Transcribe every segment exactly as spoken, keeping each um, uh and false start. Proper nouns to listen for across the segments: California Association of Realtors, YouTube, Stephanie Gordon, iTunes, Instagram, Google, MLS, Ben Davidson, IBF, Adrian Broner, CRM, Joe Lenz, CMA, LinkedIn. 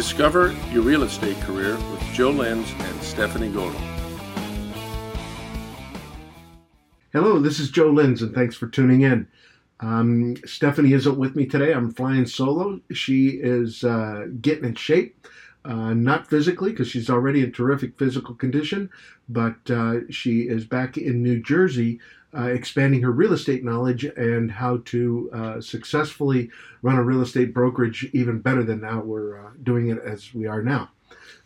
Discover your real estate career with Joe Lenz and Stephanie Gordon. Hello, this is Joe Lenz, and thanks for tuning in. Um, Stephanie isn't with me today. I'm flying solo. She is uh, getting in shape, uh, not physically because she's already in terrific physical condition, but uh, she is back in New Jersey Uh, expanding her real estate knowledge and how to uh, successfully run a real estate brokerage even better than now we're uh, doing it as we are now.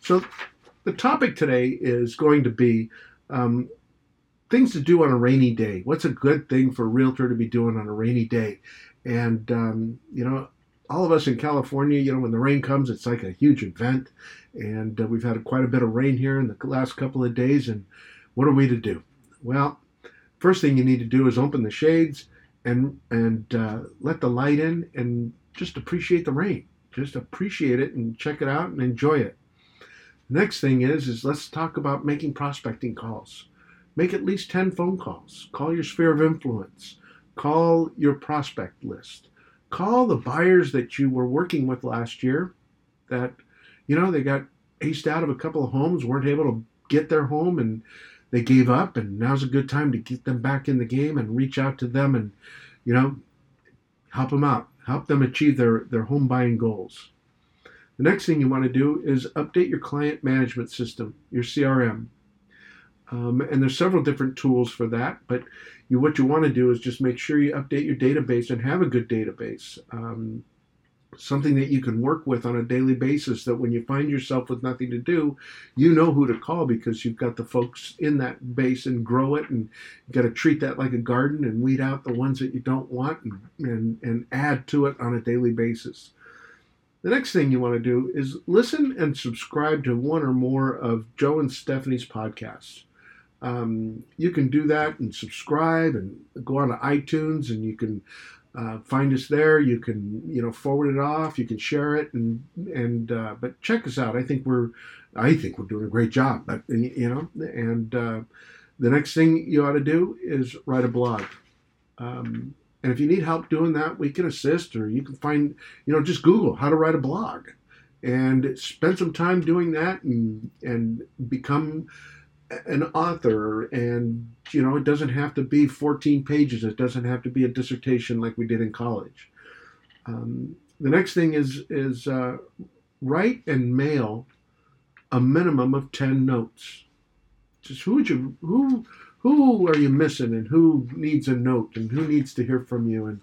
So the topic today is going to be um, things to do on a rainy day. What's a good thing for a realtor to be doing on a rainy day? And, um, you know, all of us in California, you know, when the rain comes, it's like a huge event. And uh, we've had quite a bit of rain here in the last couple of days. And what are we to do? Well, first thing you need to do is open the shades and and uh, let the light in and just appreciate the rain. Just appreciate it and check it out and enjoy it. Next thing is, is let's talk about making prospecting calls. Make at least ten phone calls. Call your sphere of influence. Call your prospect list. Call the buyers that you were working with last year that, you know, they got aced out of a couple of homes, weren't able to get their home, and they gave up, and now's a good time to get them back in the game and reach out to them and, you know, help them out. Help them achieve their, their home buying goals. The next thing you want to do is update your client management system, your C R M. Um, and there's several different tools for that, but you, what you want to do is just make sure you update your database and have a good database. Um, something that you can work with on a daily basis, that when you find yourself with nothing to do, you know who to call because you've got the folks in that base and grow it, and you've got to treat that like a garden and weed out the ones that you don't want and, and, and add to it on a daily basis. The next thing you want to do is listen and subscribe to one or more of Joe and Stephanie's podcasts. Um, you can do that and subscribe and go on to iTunes, and you can Uh, find us there. You can, you know, forward it off. You can share it, and and uh, but check us out. I think we're, I think we're doing a great job. But you know, and uh, the next thing you ought to do is write a blog. Um, and if you need help doing that, we can assist, or you can find, you know, just Google how to write a blog, and spend some time doing that, and and become an author. And you know, it doesn't have to be fourteen pages. It doesn't have to be a dissertation like we did in college. Um, the next thing is is uh, write and mail a minimum of ten notes. Just who would you who who are you missing, and who needs a note, and who needs to hear from you, and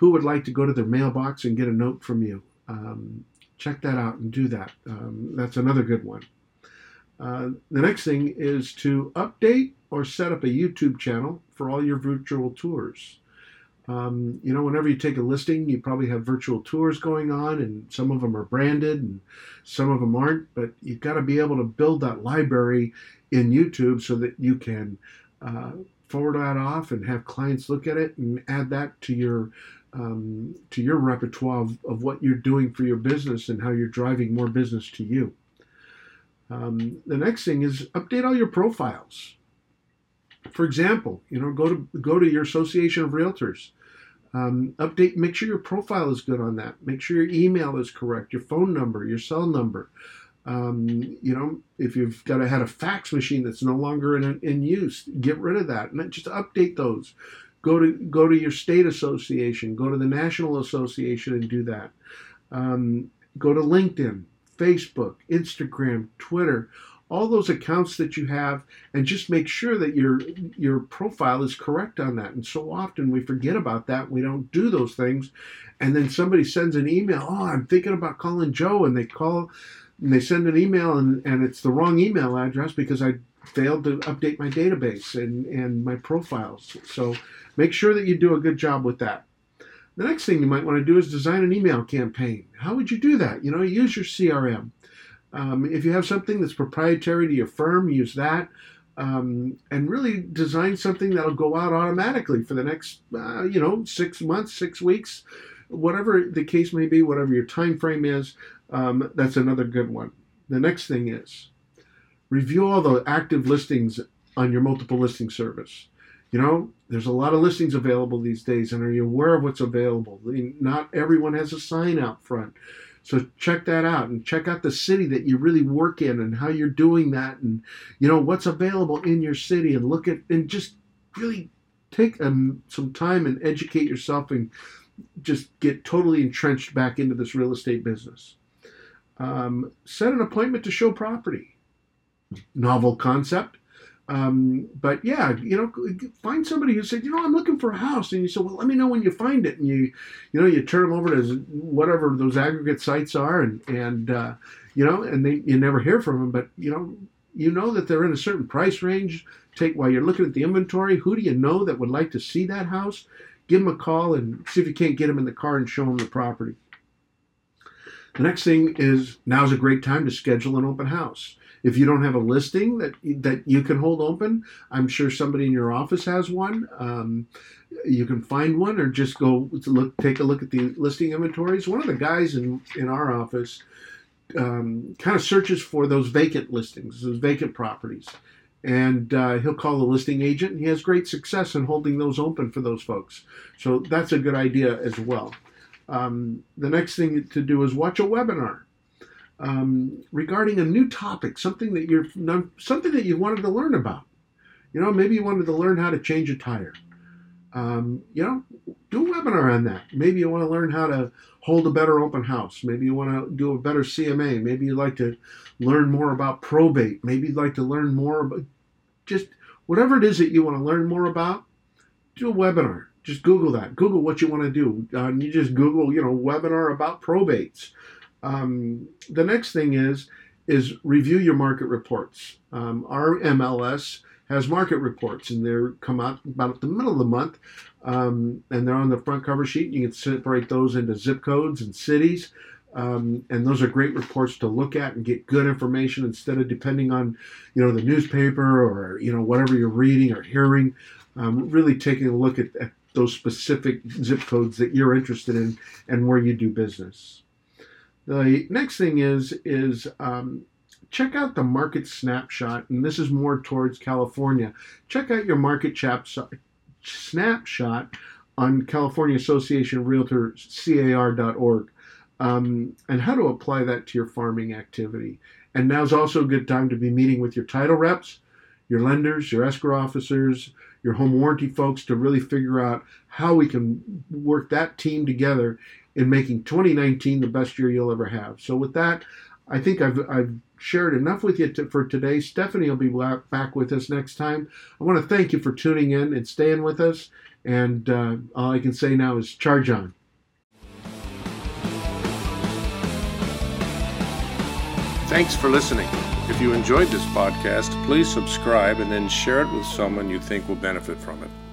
who would like to go to their mailbox and get a note from you. Um, check that out and do that. Um, that's another good one. Uh, the next thing is to update or set up a YouTube channel for all your virtual tours. Um, you know, whenever you take a listing, you probably have virtual tours going on, and some of them are branded and some of them aren't, but you've got to be able to build that library in YouTube so that you can uh, forward that off and have clients look at it and add that to your um, to your repertoire of, of what you're doing for your business and how you're driving more business to you. Um, the next thing is update all your profiles. For example, you know, go to go to your Association of Realtors. Um, update, make sure your profile is good on that. Make sure your email is correct, your phone number, your cell number. Um, you know, if you've got to had a fax machine that's no longer in in use, get rid of that and just update those. Go to go to your state association, go to the national association, and do that. Um, go to LinkedIn, Facebook, Instagram, Twitter, all those accounts that you have, and just make sure that your your profile is correct on that. And so often we forget about that. We don't do those things. And then somebody sends an email, oh, I'm thinking about calling Joe, and they call and they send an email, and, and it's the wrong email address because I failed to update my database and, and my profiles. So make sure that you do a good job with that. The next thing you might want to do is design an email campaign. How would you do that? You know, use your C R M. Um, if you have something that's proprietary to your firm, use that. Um, and really design something that'll go out automatically for the next, uh, you know, six months, six weeks, whatever the case may be, whatever your time frame is. Um, that's another good one. The next thing is review all the active listings on your multiple listing service. You know, there's a lot of listings available these days, and are you aware of what's available? Not everyone has a sign out front. So check that out, and check out the city that you really work in and how you're doing that, and you know what's available in your city, and look at and just really take um, some time and educate yourself and just get totally entrenched back into this real estate business. Um, set an appointment to show property. Novel concept. Um, but yeah, you know, find somebody who said, you know, I'm looking for a house. And you say, well, let me know when you find it. And you, you know, you turn them over to whatever those aggregate sites are, and, and, uh, you know, and they, you never hear from them, but you know, you know that they're in a certain price range. Take while you're looking at the inventory, who do you know that would like to see that house? Give them a call and see if you can't get them in the car and show them the property. The next thing is, now's a great time to schedule an open house. If you don't have a listing that that you can hold open, I'm sure somebody in your office has one. Um, you can find one, or just go look, take a look at the listing inventories. One of the guys in, in our office um, kind of searches for those vacant listings, those vacant properties. And uh, he'll call the listing agent, and he has great success in holding those open for those folks. So that's a good idea as well. Um, the next thing to do is watch a webinar. Um, regarding a new topic, something that you're something that you wanted to learn about. You know, maybe you wanted to learn how to change a tire. Um, you know, do a webinar on that. Maybe you want to learn how to hold a better open house. Maybe you want to do a better C M A. Maybe you'd like to learn more about probate. Maybe you'd like to learn more about just whatever it is that you want to learn more about. Do a webinar. Just Google that. Google what you want to do. Uh, you just Google, you know, webinar about probates. Um, the next thing is, is review your market reports. Um, our M L S has market reports, and they come out about at the middle of the month, um, and they're on the front cover sheet. You can separate those into zip codes and cities, um, and those are great reports to look at and get good information instead of depending on, you know, the newspaper or, you know, whatever you're reading or hearing. Um, really taking a look at, at those specific zip codes that you're interested in and where you do business. The next thing is, is um, check out the market snapshot, and this is more towards California. Check out your market snapshot on California Association of Realtors, C A R dot org, um, and how to apply that to your farming activity. And now's also a good time to be meeting with your title reps, your lenders, your escrow officers, your home warranty folks to really figure out how we can work that team together in making twenty nineteen the best year you'll ever have. So with that, I think I've, I've shared enough with you to, for today. Stephanie will be back with us next time. I want to thank you for tuning in and staying with us. And uh, all I can say now is charge on. Thanks for listening. If you enjoyed this podcast, please subscribe and then share it with someone you think will benefit from it.